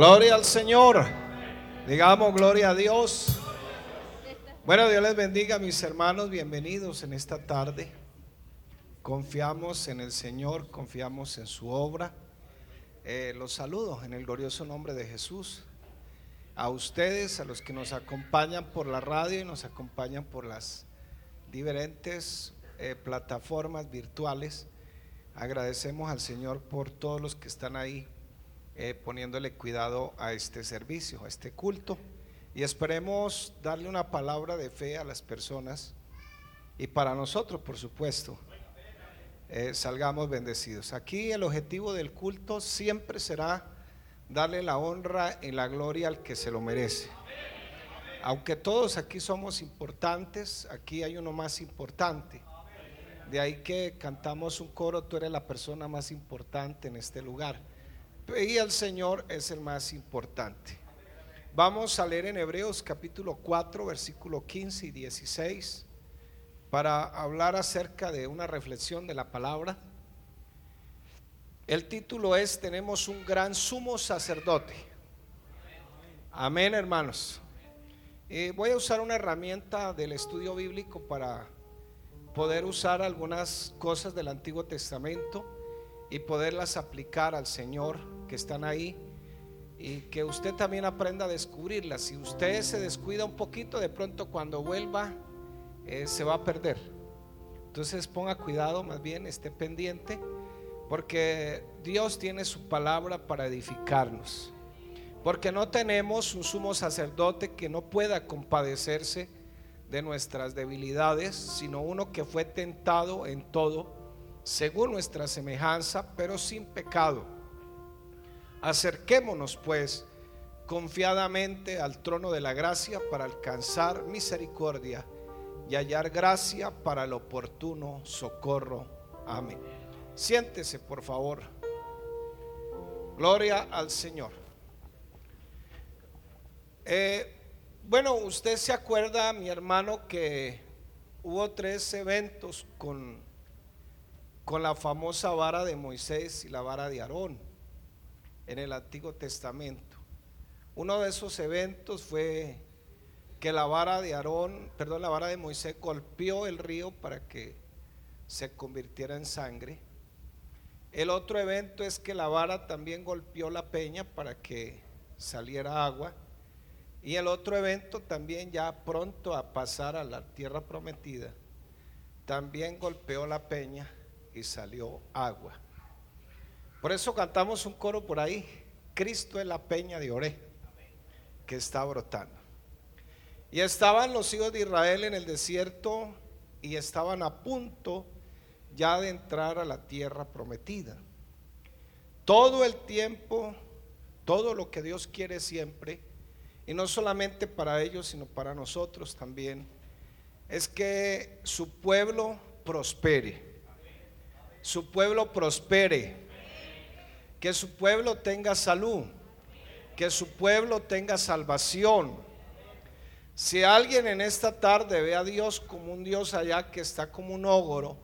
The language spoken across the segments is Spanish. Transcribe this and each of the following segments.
Gloria al Señor. Digamos gloria a Dios. Bueno, Dios les bendiga, mis hermanos. Bienvenidos en esta tarde. Confiamos en el Señor, confiamos en su obra. Los saludo en el glorioso nombre de Jesús. A ustedes, a los que nos acompañan por la radio y nos acompañan por las diferentes plataformas virtuales. Agradecemos al Señor por todos los que están ahí poniéndole cuidado a este servicio, a este culto, y esperemos darle una palabra de fe a las personas y para nosotros, por supuesto, salgamos bendecidos. Aquí el objetivo del culto siempre será darle la honra y la gloria al que se lo merece. Aunque todos aquí somos importantes, aquí hay uno más importante. De ahí que cantamos un coro: tú eres la persona más importante en este lugar, y el Señor es el más importante. Vamos a leer en Hebreos capítulo 4 versículo 15 y 16 para hablar acerca de una reflexión de la palabra. El título es: tenemos un gran sumo sacerdote. Amén, hermanos. Voy a usar una herramienta del estudio bíblico para poder usar algunas cosas del Antiguo Testamento y poderlas aplicar al Señor, que están ahí, y que usted también aprenda a descubrirlas. Si usted se descuida un poquito, de pronto cuando vuelva se va a perder. Entonces ponga cuidado, más bien esté pendiente, porque Dios tiene su palabra para edificarnos, porque no tenemos un sumo sacerdote que no pueda compadecerse de nuestras debilidades, sino uno que fue tentado en todo según nuestra semejanza, pero sin pecado. Acerquémonos pues confiadamente al trono de la gracia para alcanzar misericordia y hallar gracia para el oportuno socorro. Amén. Siéntese, por favor. Gloria al Señor. Bueno, usted se acuerda, mi hermano, que hubo tres eventos con la famosa vara de Moisés y la vara de Aarón en el Antiguo Testamento. Uno de esos eventos fue que la vara de Moisés golpeó el río para que se convirtiera en sangre. El otro evento es que la vara también golpeó la peña para que saliera agua. Y el otro evento, también ya pronto a pasar a la tierra prometida, también golpeó la peña y salió agua. Por eso cantamos un coro por ahí: Cristo es la peña de Oré, que está brotando. Y estaban los hijos de Israel en el desierto y estaban a punto ya de entrar a la tierra prometida. Todo el tiempo, todo lo que Dios quiere siempre, y no solamente para ellos sino para nosotros también, es que su pueblo prospere, que su pueblo tenga salud, que su pueblo tenga salvación. Si alguien en esta tarde ve a Dios como un Dios allá que está como un ogro,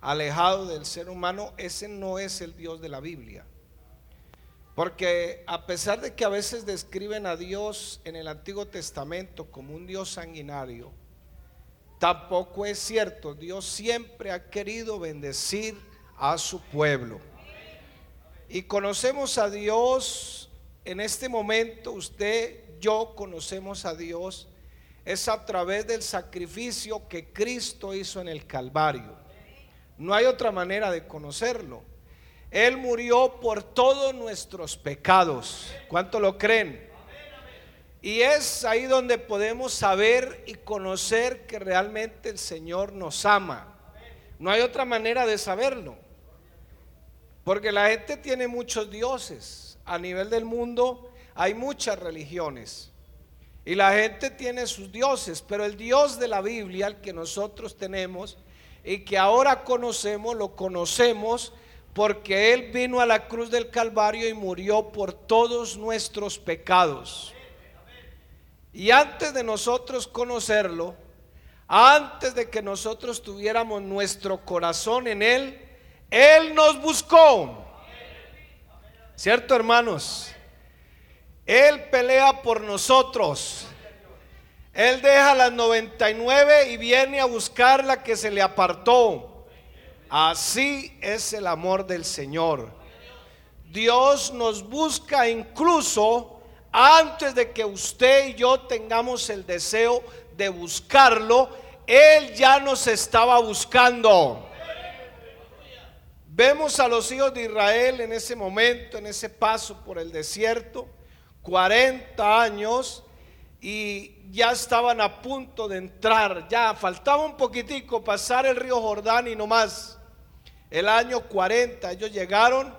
alejado del ser humano, ese no es el Dios de la Biblia. Porque a pesar de que a veces describen a Dios en el Antiguo Testamento como un Dios sanguinario, tampoco es cierto. Dios siempre ha querido bendecir a su pueblo. Y conocemos a Dios en este momento, usted, yo conocemos a Dios, es a través del sacrificio que Cristo hizo en el Calvario. No hay otra manera de conocerlo. Él murió por todos nuestros pecados. ¿Cuánto lo creen? Y es ahí donde podemos saber y conocer que realmente el Señor nos ama. No hay otra manera de saberlo, porque la gente tiene muchos dioses. A nivel del mundo hay muchas religiones y la gente tiene sus dioses, pero el Dios de la Biblia, el que nosotros tenemos y que ahora conocemos, lo conocemos porque Él vino a la cruz del Calvario y murió por todos nuestros pecados. Y antes de nosotros conocerlo, antes de que nosotros tuviéramos nuestro corazón en Él, Él nos buscó. ¿Cierto, hermanos? Él pelea por nosotros. Él deja las 99 y viene a buscar la que se le apartó. Así es el amor del Señor. Dios nos busca incluso antes de que usted y yo tengamos el deseo de buscarlo. Él ya nos estaba buscando. Vemos a los hijos de Israel en ese momento, en ese paso por el desierto, 40 años, y ya estaban a punto de entrar, ya faltaba un poquitico, pasar el río Jordán y no más. El año 40 ellos llegaron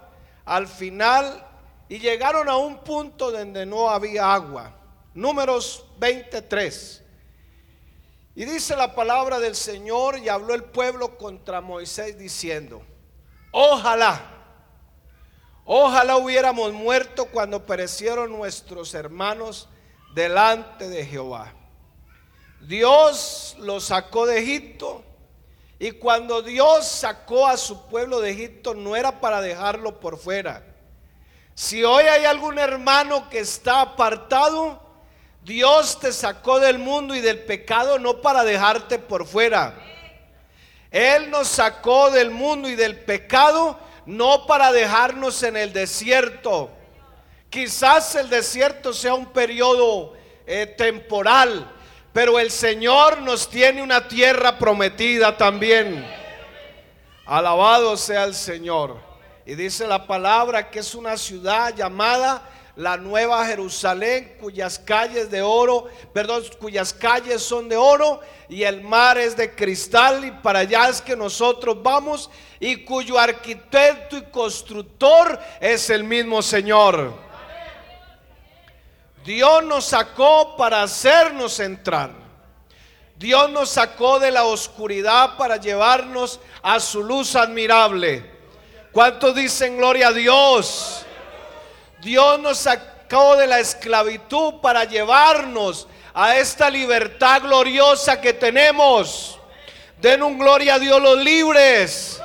al final y llegaron a un punto donde no había agua. Números 23. Y dice la palabra del Señor: y habló el pueblo contra Moisés diciendo: Ojalá hubiéramos muerto cuando perecieron nuestros hermanos delante de Jehová. Dios los sacó de Egipto, y cuando Dios sacó a su pueblo de Egipto no era para dejarlo por fuera. Si hoy hay algún hermano que está apartado, Dios te sacó del mundo y del pecado no para dejarte por fuera. Él nos sacó del mundo y del pecado no para dejarnos en el desierto. Quizás el desierto sea un periodo temporal, pero el Señor nos tiene una tierra prometida también. Alabado sea el Señor. Y dice la palabra que es una ciudad llamada la Nueva Jerusalén, cuyas calles son de oro y el mar es de cristal, y para allá es que nosotros vamos, y cuyo arquitecto y constructor es el mismo Señor. Dios nos sacó para hacernos entrar. Dios nos sacó de la oscuridad para llevarnos a su luz admirable. ¿Cuántos dicen gloria a Dios? Dios nos sacó de la esclavitud para llevarnos a esta libertad gloriosa que tenemos. Den un gloria a Dios los libres.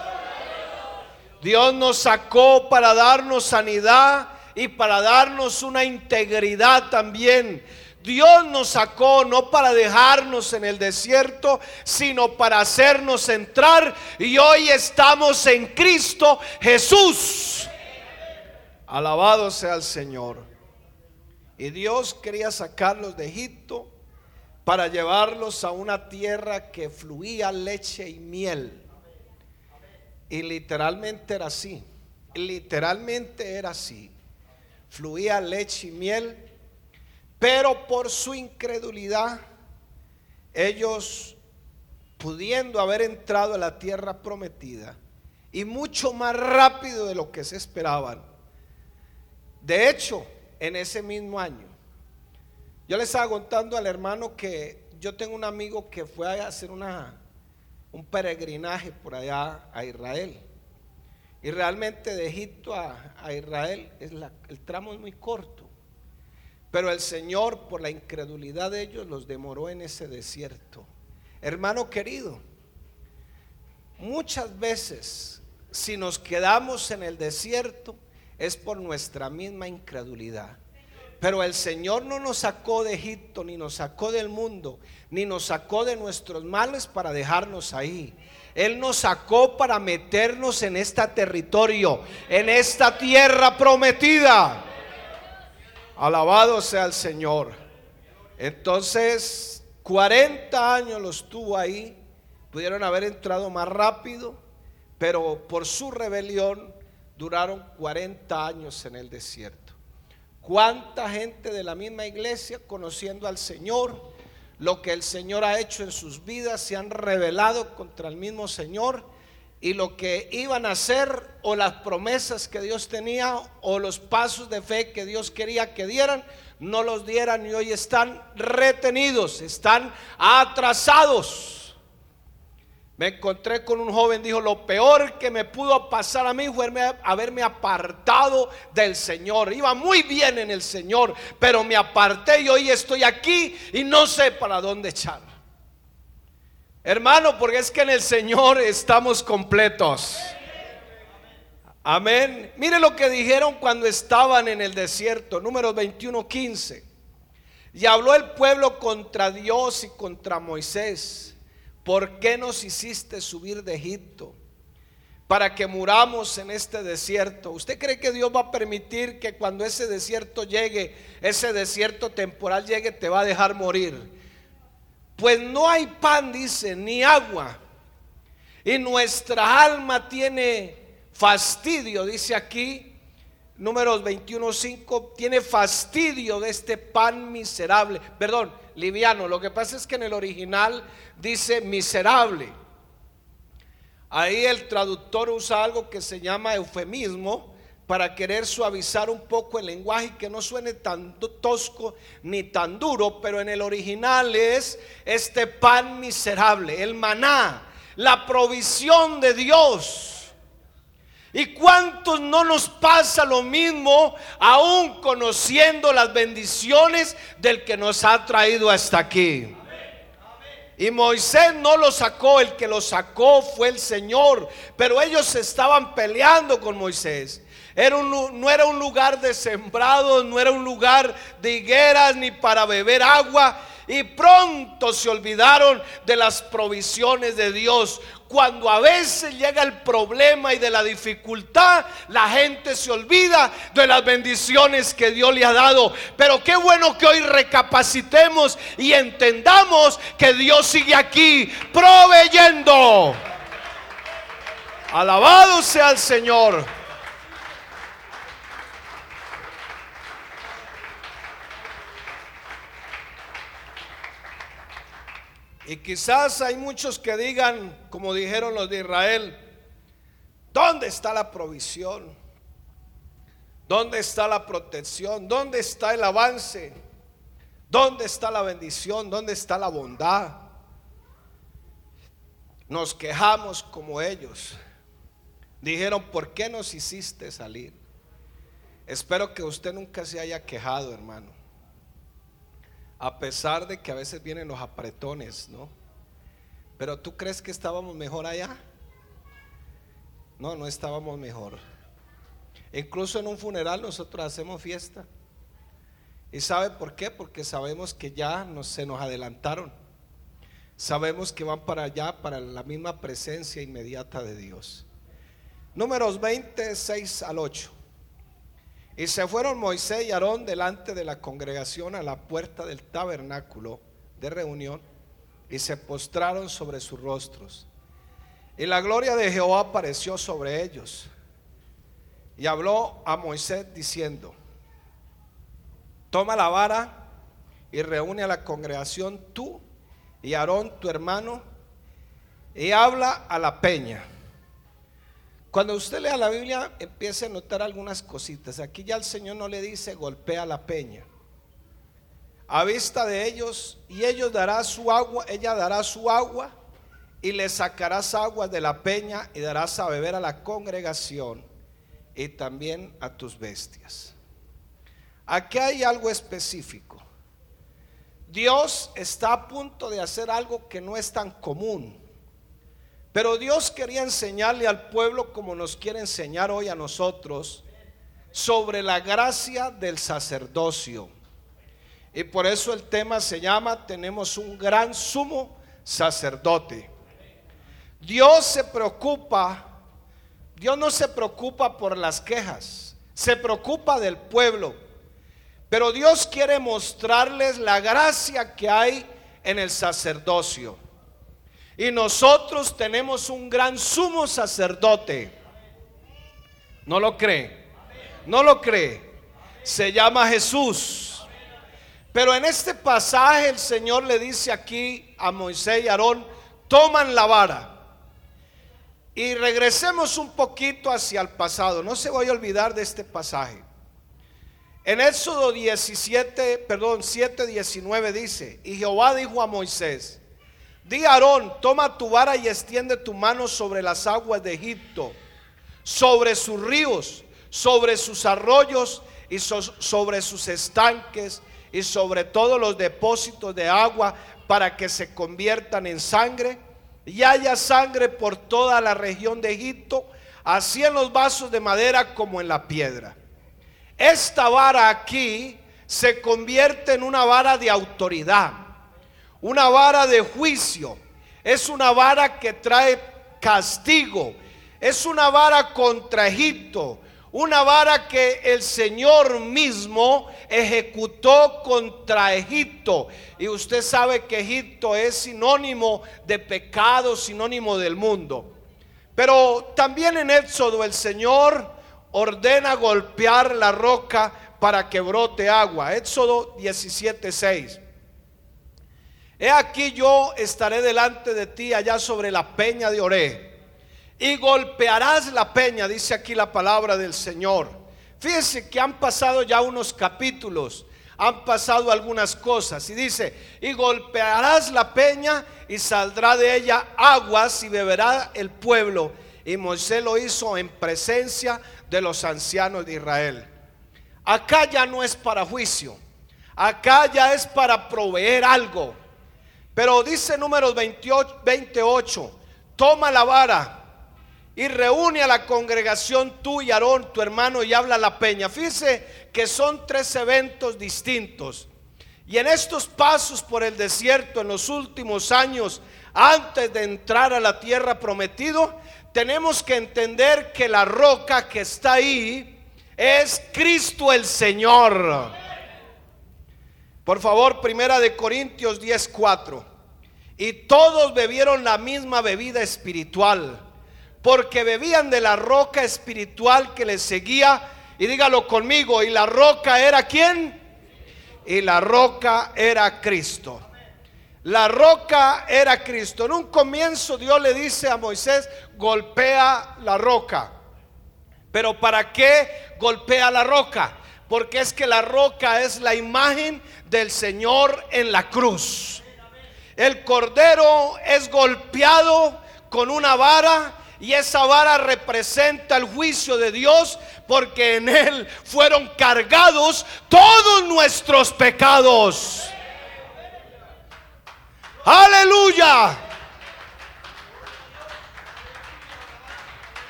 Dios nos sacó para darnos sanidad y para darnos una integridad también. Dios nos sacó no para dejarnos en el desierto, sino para hacernos entrar, y hoy estamos en Cristo Jesús. Alabado sea el Señor. Y Dios quería sacarlos de Egipto para llevarlos a una tierra que fluía leche y miel. Y literalmente era así. Fluía leche y miel. Pero por su incredulidad, ellos, pudiendo haber entrado a la tierra prometida, y mucho más rápido de lo que se esperaban. De hecho, en ese mismo año, yo le estaba contando al hermano que yo tengo un amigo que fue a hacer un peregrinaje por allá a Israel. Y realmente de Egipto a Israel el tramo es muy corto. Pero el Señor, por la incredulidad de ellos, los demoró en ese desierto. Hermano querido, muchas veces si nos quedamos en el desierto es por nuestra misma incredulidad. Pero el Señor no nos sacó de Egipto, ni nos sacó del mundo, ni nos sacó de nuestros males para dejarnos ahí. Él nos sacó para meternos en este territorio, en esta tierra prometida. Alabado sea el Señor. Entonces 40 años los tuvo ahí. Pudieron haber entrado más rápido, pero por su rebelión duraron 40 años en el desierto. Cuánta gente de la misma iglesia, conociendo al Señor, lo que el Señor ha hecho en sus vidas, se han rebelado contra el mismo Señor, y lo que iban a hacer, o las promesas que Dios tenía, o los pasos de fe que Dios quería que dieran, no los dieran, y hoy están retenidos, están atrasados. Me encontré con un joven, dijo: lo peor que me pudo pasar a mí fue haberme apartado del Señor. Iba muy bien en el Señor, pero me aparté y hoy estoy aquí y no sé para dónde echar. Hermano, porque es que en el Señor estamos completos. Amén. Mire lo que dijeron cuando estaban en el desierto. Números 21:15. Y habló el pueblo contra Dios y contra Moisés: ¿por qué nos hiciste subir de Egipto para que muramos en este desierto? ¿Usted cree que Dios va a permitir que cuando ese desierto llegue, ese desierto temporal llegue, te va a dejar morir? Pues no hay pan, dice, ni agua, y nuestra alma tiene fastidio, dice aquí, números 21:5, tiene fastidio de este pan miserable, perdón, liviano. Lo que pasa es que en el original dice miserable. Ahí el traductor usa algo que se llama eufemismo para querer suavizar un poco el lenguaje y que no suene tan tosco ni tan duro, pero en el original es este pan miserable, el maná, la provisión de Dios. ¿Y cuántos no nos pasa lo mismo, aún conociendo las bendiciones del que nos ha traído hasta aquí? Y Moisés no lo sacó, el que lo sacó fue el Señor, pero ellos estaban peleando con Moisés. No era un lugar de sembrados, no era un lugar de higueras ni para beber agua. Y pronto se olvidaron de las provisiones de Dios. Cuando a veces llega el problema y de la dificultad, la gente se olvida de las bendiciones que Dios le ha dado. Pero qué bueno que hoy recapacitemos y entendamos que Dios sigue aquí proveyendo. Alabado sea el Señor. Y quizás hay muchos que digan, como dijeron los de Israel: ¿dónde está la provisión? ¿Dónde está la protección? ¿Dónde está el avance? ¿Dónde está la bendición? ¿Dónde está la bondad? Nos quejamos como ellos. Dijeron: ¿por qué nos hiciste salir? Espero que usted nunca se haya quejado, hermano. A pesar de que a veces vienen los apretones, ¿no? Pero ¿tú crees que estábamos mejor allá? No, no estábamos mejor. Incluso en un funeral nosotros hacemos fiesta. ¿Y sabe por qué? Porque sabemos que ya se nos adelantaron. Sabemos que van para allá, para la misma presencia inmediata de Dios. Números 20:6-8. Y se fueron Moisés y Aarón delante de la congregación a la puerta del tabernáculo de reunión, y se postraron sobre sus rostros, y la gloria de Jehová apareció sobre ellos. Y habló a Moisés diciendo: toma la vara y reúne a la congregación, tú y Aarón tu hermano, y habla a la peña. Cuando usted lea la Biblia, empiece a notar algunas cositas. Aquí ya el Señor no le dice golpea la peña. A vista de ellos, y ella dará su agua, y le sacarás agua de la peña, y darás a beber a la congregación, y también a tus bestias. Aquí hay algo específico. Dios está a punto de hacer algo que no es tan común. Pero Dios quería enseñarle al pueblo, como nos quiere enseñar hoy a nosotros, sobre la gracia del sacerdocio. Y por eso el tema se llama: tenemos un gran sumo sacerdote. Dios no se preocupa por las quejas, se preocupa del pueblo. Pero Dios quiere mostrarles la gracia que hay en el sacerdocio. Y nosotros tenemos un gran sumo sacerdote. ¿No lo cree? ¿No lo cree? Se llama Jesús. Pero en este pasaje el Señor le dice aquí a Moisés y Aarón: toman la vara. Y regresemos un poquito hacia el pasado. No se voy a olvidar de este pasaje. En Éxodo 7:19 dice: y Jehová dijo a Moisés: di a Aarón, toma tu vara y extiende tu mano sobre las aguas de Egipto, sobre sus ríos, sobre sus arroyos y sobre sus estanques y sobre todos los depósitos de agua, para que se conviertan en sangre, y haya sangre por toda la región de Egipto así en los vasos de madera como en la piedra. Esta vara aquí se convierte en una vara de autoridad, una vara de juicio, es una vara que trae castigo, es una vara contra Egipto, una vara que el Señor mismo ejecutó contra Egipto. Y usted sabe que Egipto es sinónimo de pecado, sinónimo del mundo. Pero también en Éxodo el Señor ordena golpear la roca para que brote agua. Éxodo 17:6. He aquí yo estaré delante de ti allá sobre la peña de Oré, y golpearás la peña, dice aquí la palabra del Señor. Fíjense que han pasado ya unos capítulos, han pasado algunas cosas, y dice: y golpearás la peña y saldrá de ella aguas y beberá el pueblo. Y Moisés lo hizo en presencia de los ancianos de Israel. Acá ya no es para juicio, acá ya es para proveer algo. Pero dice Números 28, toma la vara y reúne a la congregación tú y Aarón tu hermano y habla la peña. Fíjese que son tres eventos distintos. Y en estos pasos por el desierto en los últimos años, antes de entrar a la tierra prometida, tenemos que entender que la roca que está ahí es Cristo el Señor. Por favor, 1 Corintios 10:4. Y todos bebieron la misma bebida espiritual, porque bebían de la roca espiritual que les seguía. Y dígalo conmigo: ¿y la roca era quién? Y la roca era Cristo. La roca era Cristo. En un comienzo Dios le dice a Moisés: golpea la roca. Pero ¿para qué golpea la roca? Porque es que la roca es la imagen del Señor en la cruz. El cordero es golpeado con una vara, y esa vara representa el juicio de Dios, porque en él fueron cargados todos nuestros pecados. Aleluya.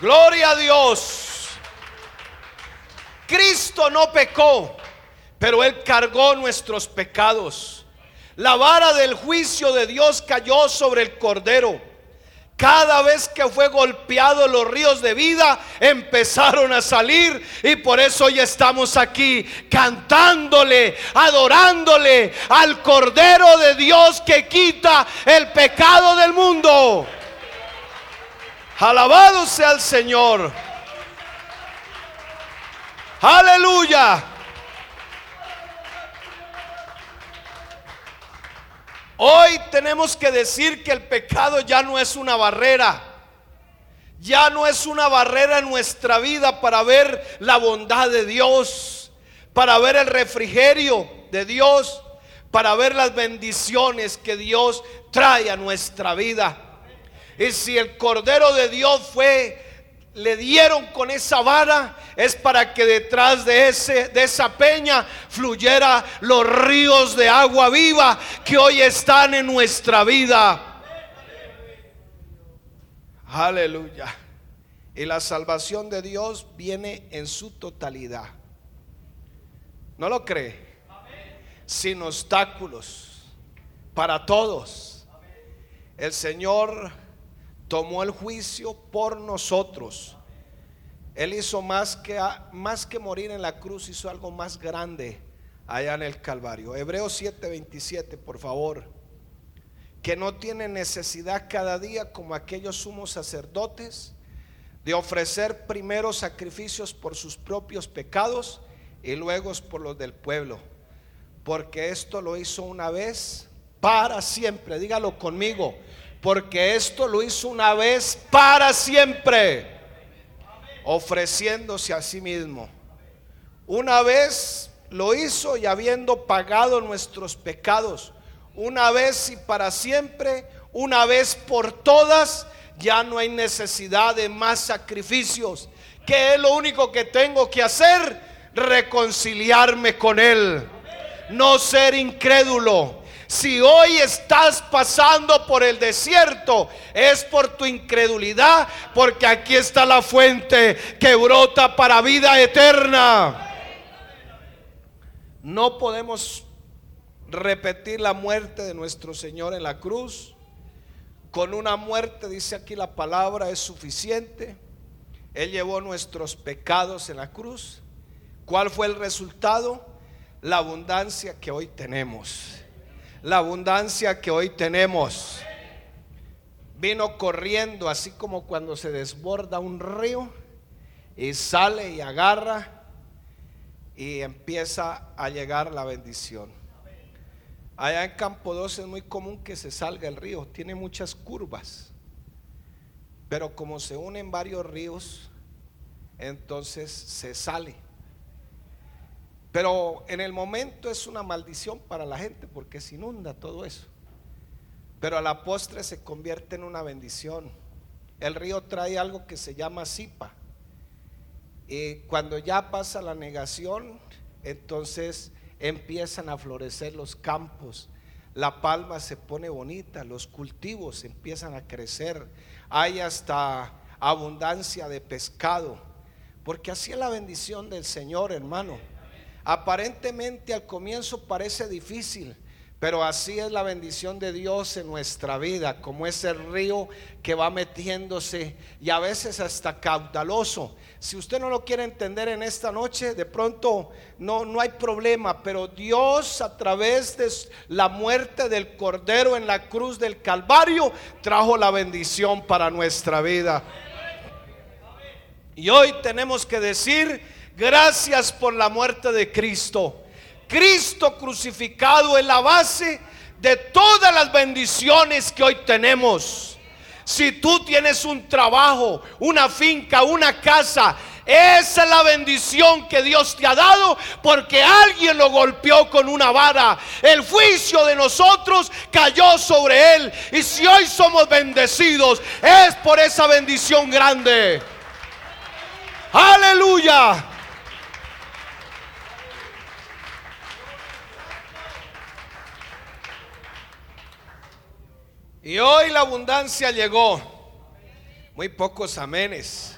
Gloria a Dios. Cristo no pecó, pero él cargó nuestros pecados. La vara del juicio de Dios cayó sobre el cordero. Cada vez que fue golpeado, los ríos de vida empezaron a salir, y por eso hoy estamos aquí cantándole, adorándole al Cordero de Dios que quita el pecado del mundo. Alabado sea el Señor. Aleluya. Hoy tenemos que decir que el pecado ya no es una barrera, ya no es una barrera en nuestra vida para ver la bondad de Dios, para ver el refrigerio de Dios, para ver las bendiciones que Dios trae a nuestra vida. Y si el Cordero de Dios le dieron con esa vara, es para que detrás de esa peña fluyera los ríos de agua viva que hoy están en nuestra vida. Aleluya. Y la salvación de Dios viene en su totalidad. ¿No lo cree? Sin obstáculos, para todos. El Señor tomó el juicio por nosotros. Él hizo más que morir en la cruz, hizo algo más grande allá en el Calvario. Hebreos 7:27, por favor. Que no tiene necesidad cada día, como aquellos sumos sacerdotes, de ofrecer primero sacrificios por sus propios pecados y luego por los del pueblo, porque esto lo hizo una vez para siempre. Dígalo conmigo: porque esto lo hizo una vez para siempre, ofreciéndose a sí mismo. Una vez lo hizo, y habiendo pagado nuestros pecados una vez y para siempre, una vez por todas. Ya no hay necesidad de más sacrificios. Que es lo único que tengo que hacer: reconciliarme con él, no ser incrédulo, Si hoy estás pasando por el desierto, es por tu incredulidad, porque aquí está la fuente que brota para vida eterna. No podemos repetir la muerte de nuestro Señor en la cruz. Con una muerte, dice aquí la palabra, es suficiente. Él llevó nuestros pecados en la cruz. ¿Cuál fue el resultado? La abundancia que hoy tenemos. La abundancia que hoy tenemos. Vino corriendo, así como cuando se desborda un río y sale y agarra y empieza a llegar la bendición. Allá en Campo 12 es muy común que se salga el río, tiene muchas curvas, pero como se unen varios ríos, entonces se sale. Pero en el momento es una maldición para la gente porque se inunda todo eso, pero a la postre se convierte en una bendición. El río trae algo que se llama sipa, y cuando ya pasa la negación, entonces empiezan a florecer los campos, la palma se pone bonita, los cultivos empiezan a crecer, hay hasta abundancia de pescado, porque así es la bendición del Señor, hermano. Aparentemente al comienzo parece difícil, pero así es la bendición de Dios en nuestra vida, como ese río que va metiéndose y a veces hasta caudaloso. Si usted no lo quiere entender en esta noche, de pronto no hay problema, pero Dios, a través de la muerte del Cordero en la cruz del Calvario, trajo la bendición para nuestra vida. Y hoy tenemos que decir gracias por la muerte de Cristo. Cristo crucificado es la base de todas las bendiciones que hoy tenemos. Si tú tienes un trabajo, una finca, una casa, esa es la bendición que Dios te ha dado, porque alguien lo golpeó con una vara. El juicio de nosotros cayó sobre él, y si hoy somos bendecidos es por esa bendición grande. Aleluya. Y hoy la abundancia llegó. Muy pocos amenes.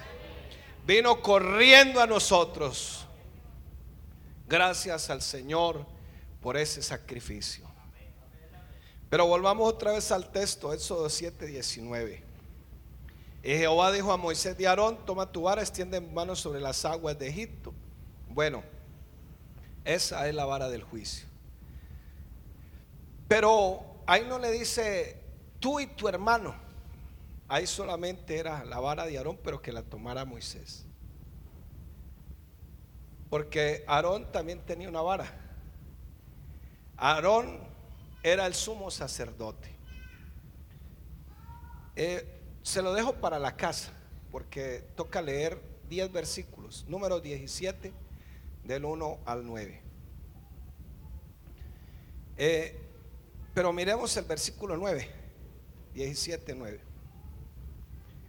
Vino corriendo a nosotros. Gracias al Señor por ese sacrificio. Pero volvamos otra vez al texto, Éxodo 7:19. Y Jehová dijo a Moisés y Aarón: toma tu vara, extiende mi mano sobre las aguas de Egipto. Bueno, esa es la vara del juicio. Pero ahí no le dice tú y tu hermano, ahí solamente era la vara de Aarón, pero que la tomara Moisés, porque Aarón también tenía una vara. Aarón era el sumo sacerdote. Se lo dejo para la casa, porque toca leer 10 versículos, número 17 del 1 al 9. Pero miremos el versículo 9. 17:9.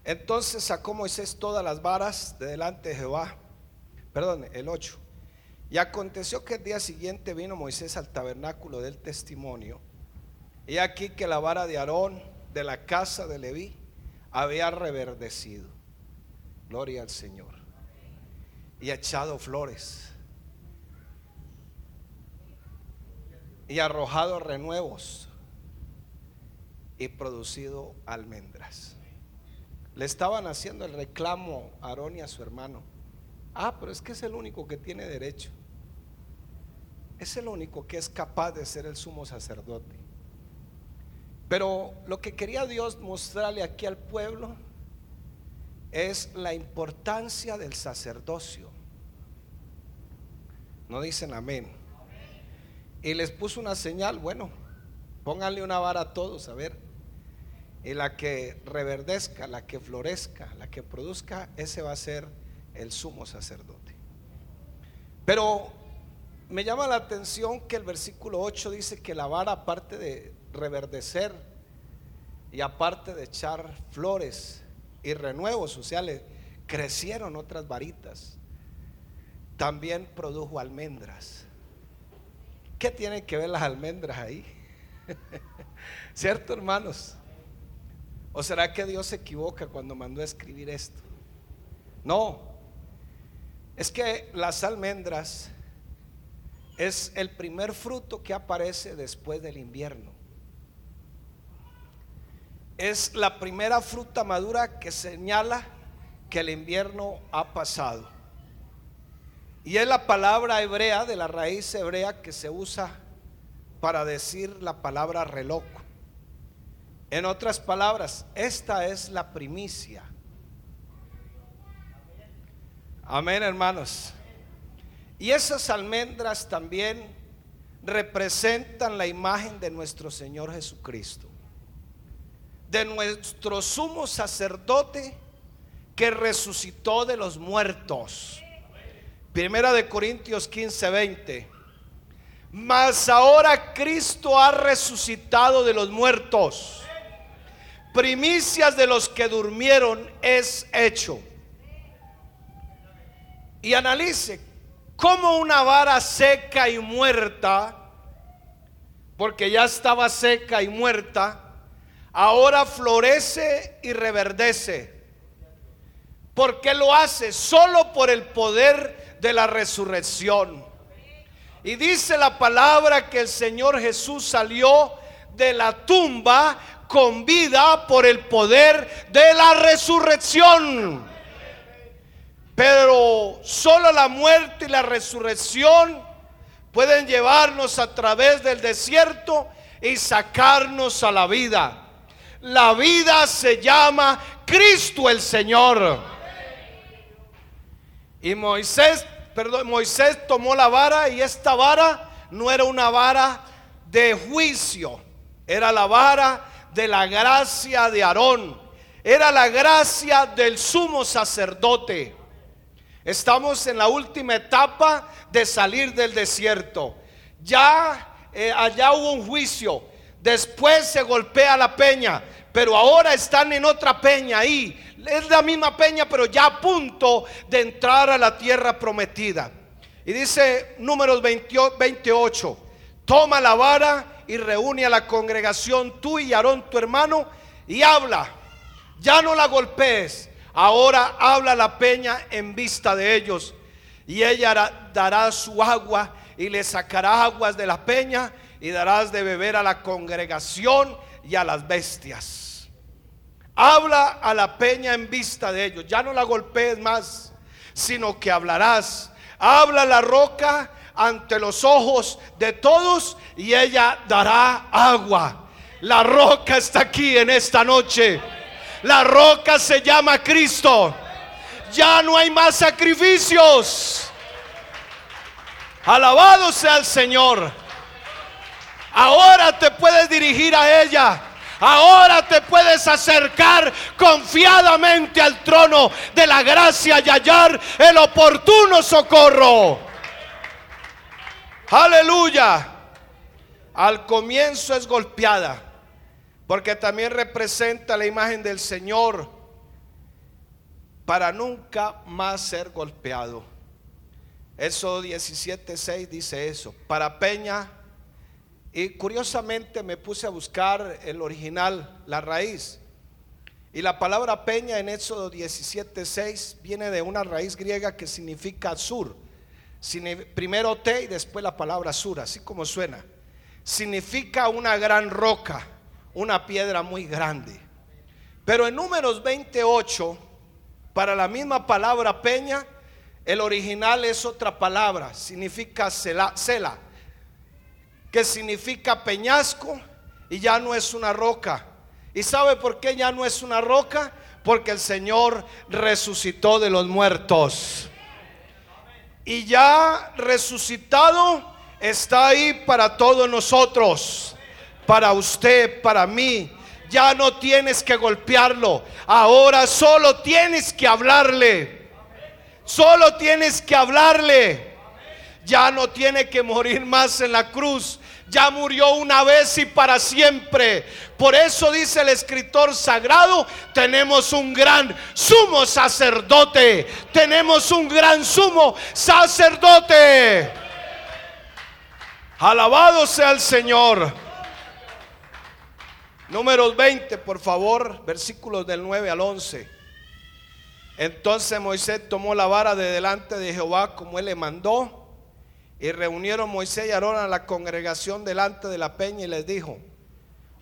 Entonces sacó Moisés todas las varas de delante de Jehová. Perdón, el 8. Y aconteció que el día siguiente vino Moisés al tabernáculo del testimonio, y aquí que la vara de Aarón de la casa de Leví había reverdecido. Gloria al Señor. Y echado flores, y arrojado renuevos, y producido almendras. Le estaban haciendo el reclamo a Aarón y a su hermano. Pero es que es el único que tiene derecho, es el único que es capaz de ser el sumo sacerdote. Pero lo que quería Dios mostrarle aquí al pueblo es la importancia del sacerdocio. No dicen amén. Y les puso una señal. Bueno, pónganle una vara a todos, a ver. Y la que reverdezca, la que florezca, la que produzca, ese va a ser el sumo sacerdote. Pero me llama la atención que el versículo 8 dice que la vara, aparte de reverdecer y aparte de echar flores y renuevos, o sea, le crecieron otras varitas, también produjo almendras. ¿Qué tienen que ver las almendras ahí? ¿Cierto, hermanos? ¿O será que Dios se equivoca cuando mandó a escribir esto? No, es que las almendras es el primer fruto que aparece después del invierno. Es la primera fruta madura que señala que el invierno ha pasado. Y es la palabra hebrea, de la raíz hebrea, que se usa para decir la palabra reloj. En otras palabras, esta es la primicia. Amén, hermanos. Y esas almendras también representan la imagen de nuestro Señor Jesucristo, de nuestro sumo sacerdote que resucitó de los muertos. Primera de Corintios 15:20. Mas ahora Cristo ha resucitado de los muertos, primicias de los que durmieron es hecho. Y analice cómo una vara seca y muerta, porque ya estaba seca y muerta, ahora florece y reverdece. ¿Por qué lo hace? Solo por el poder de la resurrección. Y dice la palabra que el Señor Jesús salió de la tumba con vida por el poder de la resurrección. Pero solo la muerte y la resurrección pueden llevarnos a través del desierto y sacarnos a la vida. La vida se llama Cristo el Señor. Y Moisés tomó la vara, y esta vara no era una vara de juicio, era la vara de la gracia de Aarón, era la gracia del sumo sacerdote. Estamos en la última etapa de salir del desierto. Allá hubo un juicio, después se golpea la peña, pero ahora están en otra peña ahí. Es la misma peña, pero ya a punto de entrar a la tierra prometida. Y dice Números 28: toma la vara y reúne a la congregación, tú y Aarón tu hermano, y habla. Ya no la golpees. Ahora habla la peña en vista de ellos, y ella dará su agua, y le sacará aguas de la peña, y darás de beber a la congregación y a las bestias. Habla a la peña en vista de ellos. Ya no la golpees más, sino que hablarás. Habla la roca ante los ojos de todos, y ella dará agua. La roca está aquí en esta noche. La roca se llama Cristo. Ya no hay más sacrificios. Alabado sea el Señor. Ahora te puedes dirigir a ella. Ahora te puedes acercar confiadamente al trono de la gracia y hallar el oportuno socorro. Aleluya. Al comienzo es golpeada, porque también representa la imagen del Señor, para nunca más ser golpeado. Eso 17:6 dice eso. Para peña. Y curiosamente me puse a buscar el original, la raíz, y la palabra peña en Éxodo 17:6 viene de una raíz griega que significa sur. Primero T y después la palabra sur, así como suena. Significa una gran roca, una piedra muy grande. Pero en Números 28, para la misma palabra peña, el original es otra palabra, significa sela, que significa peñasco, y ya no es una roca. ¿Y sabe por qué ya no es una roca? Porque el Señor resucitó de los muertos. Y ya resucitado está ahí para todos nosotros, para usted, para mí. Ya no tienes que golpearlo. Ahora solo tienes que hablarle. Solo tienes que hablarle. Ya no tiene que morir más en la cruz. Ya murió una vez y para siempre. Por eso dice el escritor sagrado: tenemos un gran sumo sacerdote. Tenemos un gran sumo sacerdote. Alabado sea el Señor. Números 20, por favor, versículos del 9 al 11. Entonces Moisés tomó la vara de delante de Jehová como él le mandó, y reunieron Moisés y Aarón a la congregación delante de la peña y les dijo: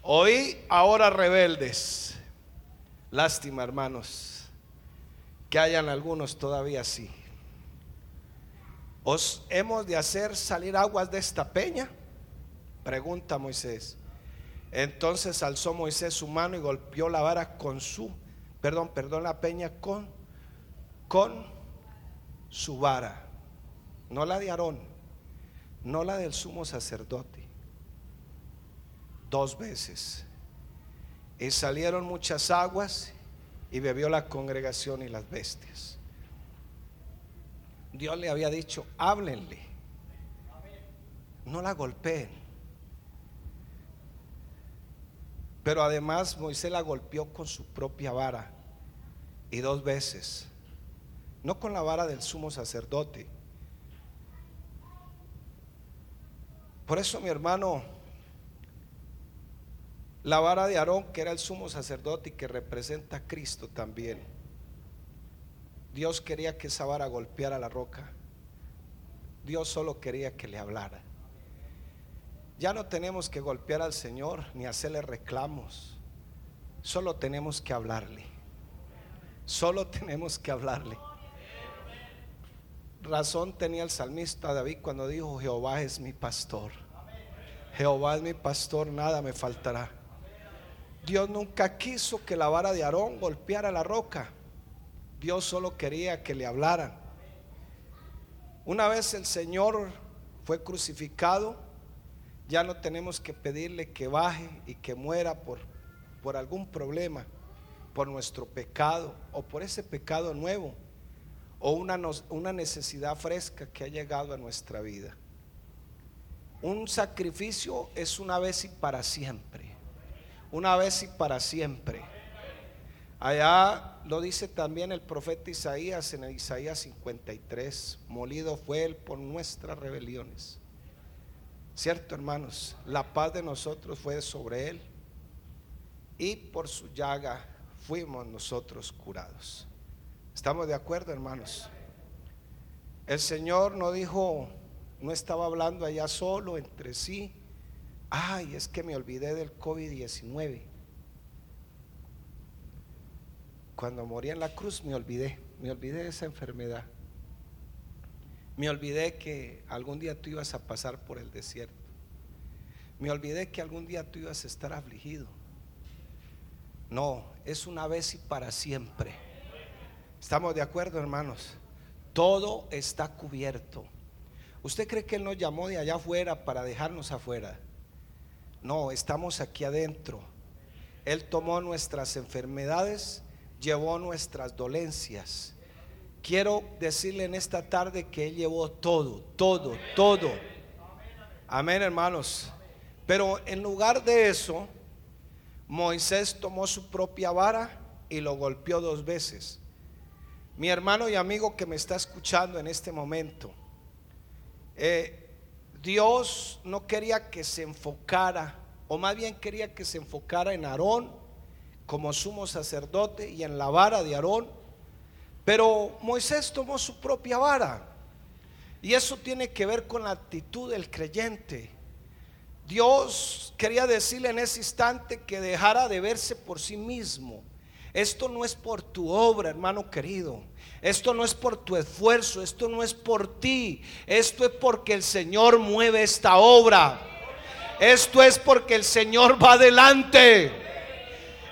oí ahora, rebeldes. Lástima, hermanos, que hayan algunos todavía así. ¿Os hemos de hacer salir aguas de esta peña?, pregunta Moisés. Entonces alzó Moisés su mano y golpeó la vara con la peña con su vara. No la de Aarón, no la del sumo sacerdote. 2 veces. Y salieron muchas aguas, y bebió la congregación y las bestias. Dios le había dicho: háblenle, no la golpeen. Pero además Moisés la golpeó con su propia vara, y 2 veces. No con la vara del sumo sacerdote. Por eso, mi hermano, la vara de Aarón, que era el sumo sacerdote y que representa a Cristo también, Dios quería que esa vara golpeara la roca. Dios solo quería que le hablara. Ya no tenemos que golpear al Señor ni hacerle reclamos, solo tenemos que hablarle. Solo tenemos que hablarle. Razón tenía el salmista David cuando dijo: Jehová es mi pastor, Jehová es mi pastor, nada me faltará. Dios nunca quiso que la vara de Aarón golpeara la roca. Dios solo quería que le hablaran. Una vez el Señor fue crucificado, ya no tenemos que pedirle que baje y que muera por algún problema, por nuestro pecado o por ese pecado nuevo o una necesidad fresca que ha llegado a nuestra vida. Un sacrificio es una vez y para siempre. Una vez y para siempre. Allá lo dice también el profeta Isaías en Isaías 53: molido fue él por nuestras rebeliones. Cierto, hermanos, la paz de nosotros fue sobre él, y por su llaga fuimos nosotros curados. ¿Estamos de acuerdo, hermanos? El Señor no dijo, no estaba hablando allá solo entre sí: ay, es que me olvidé del COVID-19. Cuando morí en la cruz me olvidé de esa enfermedad. Me olvidé que algún día tú ibas a pasar por el desierto. Me olvidé que algún día tú ibas a estar afligido. No, es una vez y para siempre. ¿Estamos de acuerdo, hermanos? Todo está cubierto. ¿Usted cree que Él nos llamó de allá afuera para dejarnos afuera? No, estamos aquí adentro. Él tomó nuestras enfermedades, llevó nuestras dolencias. Quiero decirle en esta tarde que Él llevó todo. Amén, hermanos. Pero en lugar de eso, Moisés tomó su propia vara y lo golpeó 2 veces. Mi hermano y amigo que me está escuchando en este momento, Dios no quería que se enfocara, o más bien quería que se enfocara en Aarón como sumo sacerdote y en la vara de Aarón, pero Moisés tomó su propia vara, y eso tiene que ver con la actitud del creyente. Dios quería decirle en ese instante que dejara de verse por sí mismo. Esto no es por tu obra, hermano querido. Esto no es por tu esfuerzo, esto no es por ti. Esto es porque el Señor mueve esta obra. Esto es porque el Señor va adelante.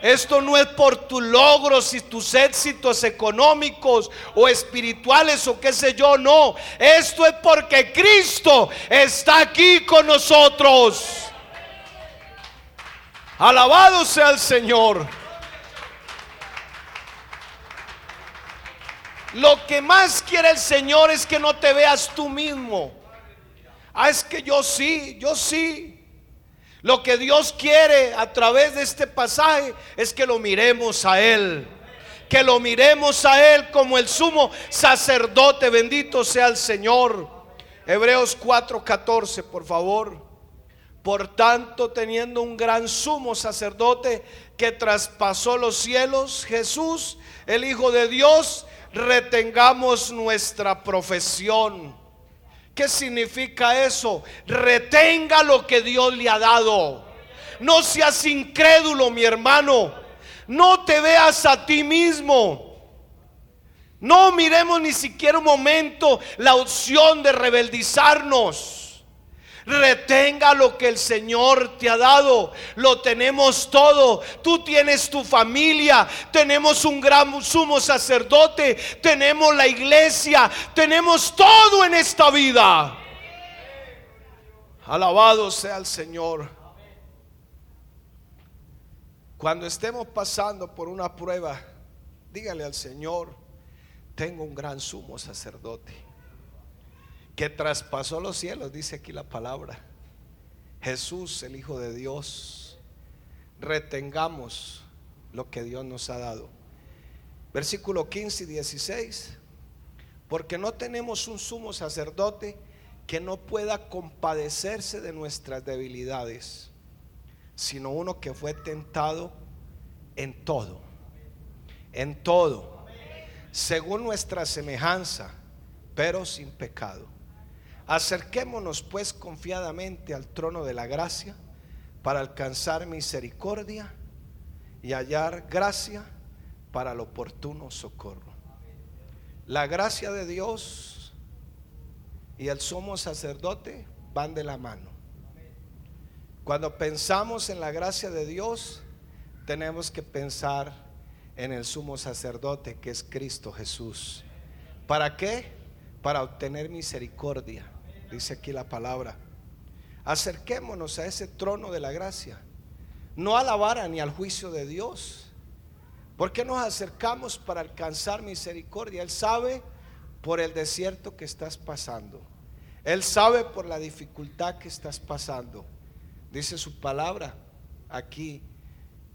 Esto no es por tus logros y tus éxitos económicos o espirituales o qué sé yo, no. Esto es porque Cristo está aquí con nosotros. Alabado sea el Señor. Lo que más quiere el Señor es que no te veas tú mismo. Es que yo sí. Lo que Dios quiere a través de este pasaje es que lo miremos a Él. Que lo miremos a Él como el sumo sacerdote. Bendito sea el Señor. Hebreos 4:14, por favor. Por tanto, teniendo un gran sumo sacerdote que traspasó los cielos, Jesús, el Hijo de Dios, retengamos nuestra profesión. ¿Qué significa eso? Retenga lo que Dios le ha dado. No seas incrédulo, mi hermano. No te veas a ti mismo. No miremos ni siquiera un momento la opción de rebeldizarnos. Retenga lo que el Señor te ha dado. Lo tenemos todo. Tú tienes tu familia. Tenemos un gran sumo sacerdote. Tenemos la iglesia. Tenemos todo en esta vida. Alabado sea el Señor. Cuando estemos pasando por una prueba, dígale al Señor: tengo un gran sumo sacerdote que traspasó los cielos, dice aquí la palabra, Jesús, el Hijo de Dios. Retengamos lo que Dios nos ha dado. Versículo 15 y 16. Porque no tenemos un sumo sacerdote que no pueda compadecerse de nuestras debilidades, sino uno que fue tentado en todo, según nuestra semejanza, pero sin pecado. Acerquémonos pues confiadamente al trono de la gracia para alcanzar misericordia y hallar gracia para el oportuno socorro. La gracia de Dios y el sumo sacerdote van de la mano. Cuando pensamos en la gracia de Dios, tenemos que pensar en el sumo sacerdote, que es Cristo Jesús. ¿Para qué? Para obtener misericordia. Dice aquí la palabra: acerquémonos a ese trono de la gracia, no a la vara ni al juicio de Dios. Porque nos acercamos para alcanzar misericordia. Él sabe por el desierto que estás pasando. Él sabe por la dificultad que estás pasando. Dice su palabra aquí: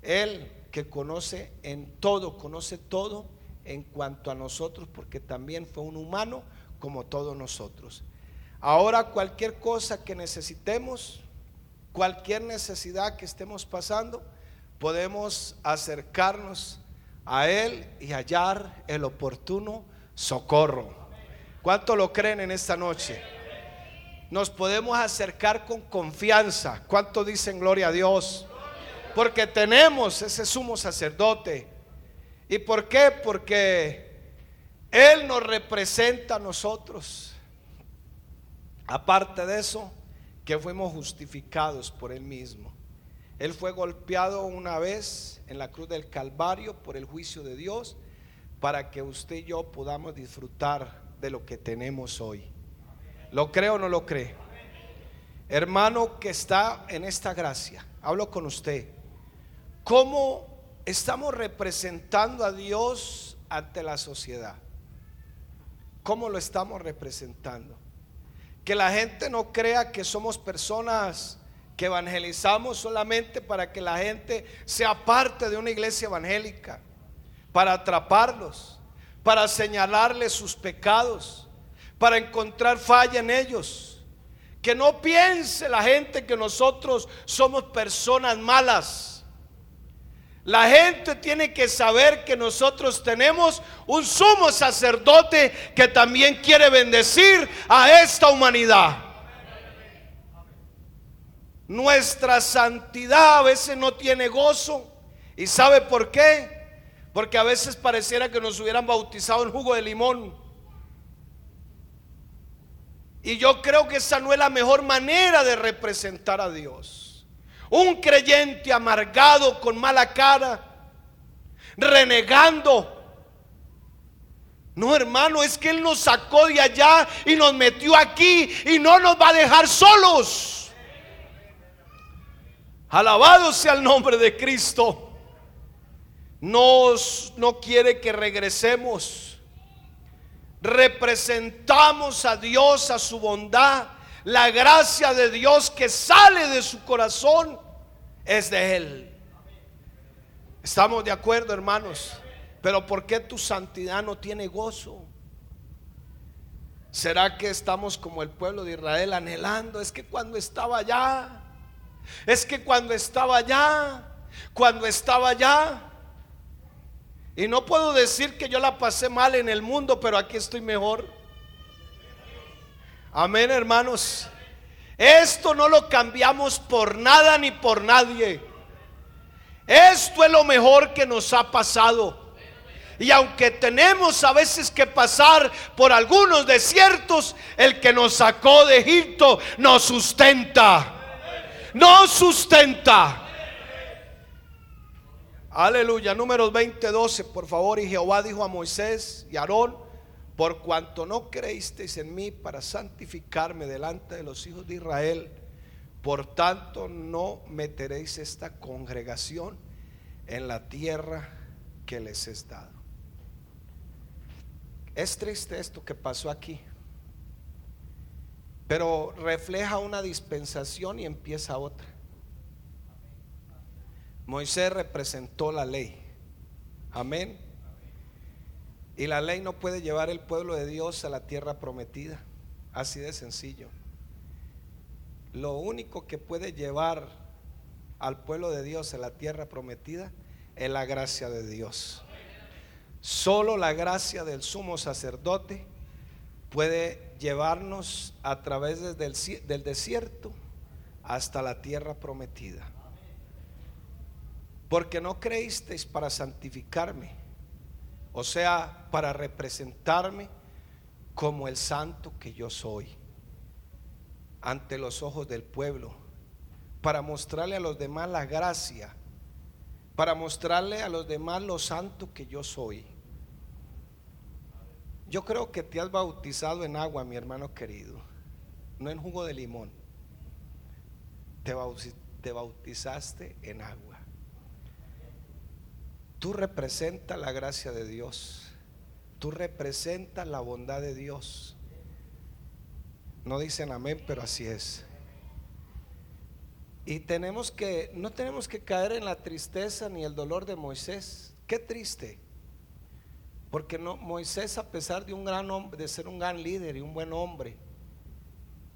Él que conoce en todo, conoce todo en cuanto a nosotros, porque también fue un humano como todos nosotros. Ahora, cualquier cosa que necesitemos, cualquier necesidad que estemos pasando, podemos acercarnos a Él y hallar el oportuno socorro. ¿Cuánto lo creen en esta noche? Nos podemos acercar con confianza. ¿Cuánto dicen gloria a Dios? Porque tenemos ese sumo sacerdote. ¿Y por qué? Porque Él nos representa a nosotros. Aparte de eso, que fuimos justificados por Él mismo. Él fue golpeado una vez en la cruz del Calvario por el juicio de Dios, para que usted y yo podamos disfrutar de lo que tenemos hoy. ¿Lo cree o no lo cree? Hermano que está en esta gracia, hablo con usted. ¿Cómo estamos representando a Dios ante la sociedad? ¿Cómo lo estamos representando? Que la gente no crea que somos personas que evangelizamos solamente para que la gente sea parte de una iglesia evangélica, para atraparlos, para señalarles sus pecados, para encontrar falla en ellos. Que no piense la gente que nosotros somos personas malas. La gente tiene que saber que nosotros tenemos un sumo sacerdote que también quiere bendecir a esta humanidad. Nuestra santidad a veces no tiene gozo. ¿Y sabe por qué? Porque a veces pareciera que nos hubieran bautizado en jugo de limón. Y yo creo que esa no es la mejor manera de representar a Dios. Un creyente amargado, con mala cara, renegando. No, hermano, es que Él nos sacó de allá y nos metió aquí y no nos va a dejar solos. Alabado sea el nombre de Cristo. No quiere que regresemos. Representamos a Dios, a su bondad. La gracia de Dios que sale de su corazón es de Él. Estamos de acuerdo, hermanos. Pero ¿por qué tu santidad no tiene gozo? ¿Será que estamos como el pueblo de Israel anhelando? Es que cuando estaba allá, Es que cuando estaba allá, y no puedo decir que yo la pasé mal en el mundo, pero aquí estoy mejor. Amén, hermanos. Esto no lo cambiamos por nada ni por nadie. Esto es lo mejor que nos ha pasado. Y aunque tenemos a veces que pasar por algunos desiertos, el que nos sacó de Egipto nos sustenta. Nos sustenta. Aleluya. Números 20:12, por favor. Y Jehová dijo a Moisés y Aarón: por cuanto no creísteis en mí para santificarme delante de los hijos de Israel, por tanto no meteréis esta congregación en la tierra que les he dado. Es triste esto que pasó aquí, pero refleja una dispensación y empieza otra. Moisés representó la ley. Amén. Y la ley no puede llevar el pueblo de Dios a la tierra prometida. Así de sencillo. Lo único que puede llevar al pueblo de Dios a la tierra prometida es la gracia de Dios. Solo la gracia del sumo sacerdote puede llevarnos a través del desierto hasta la tierra prometida. Porque no creísteis para santificarme, o sea, para representarme como el santo que yo soy ante los ojos del pueblo, para mostrarle a los demás la gracia, para mostrarle a los demás lo santo que yo soy. Yo creo que te has bautizado en agua, mi hermano querido, no en jugo de limón. Te bautizaste en agua. Tú representas la gracia de Dios. Tú representas la bondad de Dios. No dicen amén, pero así es. Y no tenemos que caer en la tristeza ni el dolor de Moisés. Qué triste. Porque Moisés, a pesar de ser un gran líder y un buen hombre,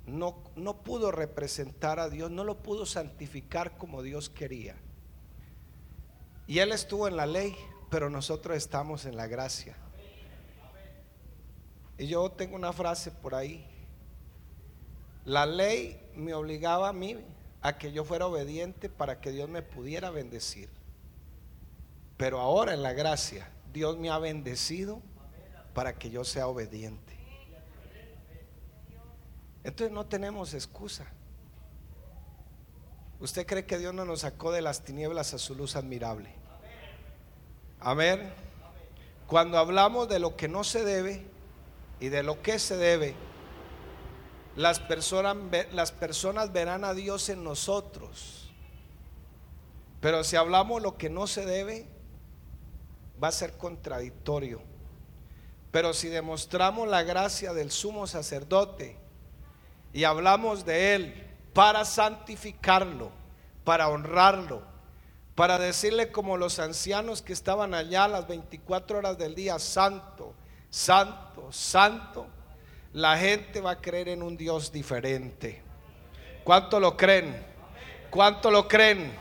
no pudo representar a Dios, no lo pudo santificar como Dios quería. Y él estuvo en la ley, pero nosotros estamos en la gracia. Y yo tengo una frase por ahí: la ley me obligaba a mí a que yo fuera obediente para que Dios me pudiera bendecir, pero ahora en la gracia Dios me ha bendecido para que yo sea obediente. Entonces no tenemos excusa. ¿Usted cree que Dios no nos sacó de las tinieblas a su luz admirable? Amén. Cuando hablamos de lo que no se debe y de lo que se debe, las personas verán a Dios en nosotros. Pero si hablamos lo que no se debe, va a ser contradictorio. Pero si demostramos la gracia del sumo sacerdote y hablamos de él para santificarlo, para honrarlo, para decirle como los ancianos que estaban allá las 24 horas del día: santo, santo, santo. La gente va a creer en un Dios diferente. ¿Cuánto lo creen? ¿Cuánto lo creen?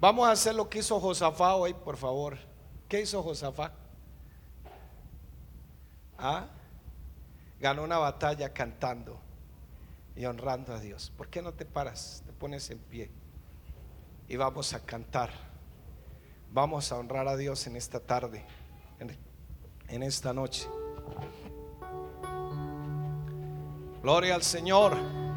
Vamos a hacer lo que hizo Josafá hoy, por favor. ¿Qué hizo Josafá? Ganó una batalla cantando y honrando a Dios. ¿Por qué no te paras? Te pones en pie y vamos a cantar. Vamos a honrar a Dios en esta tarde, en esta noche. Gloria al Señor.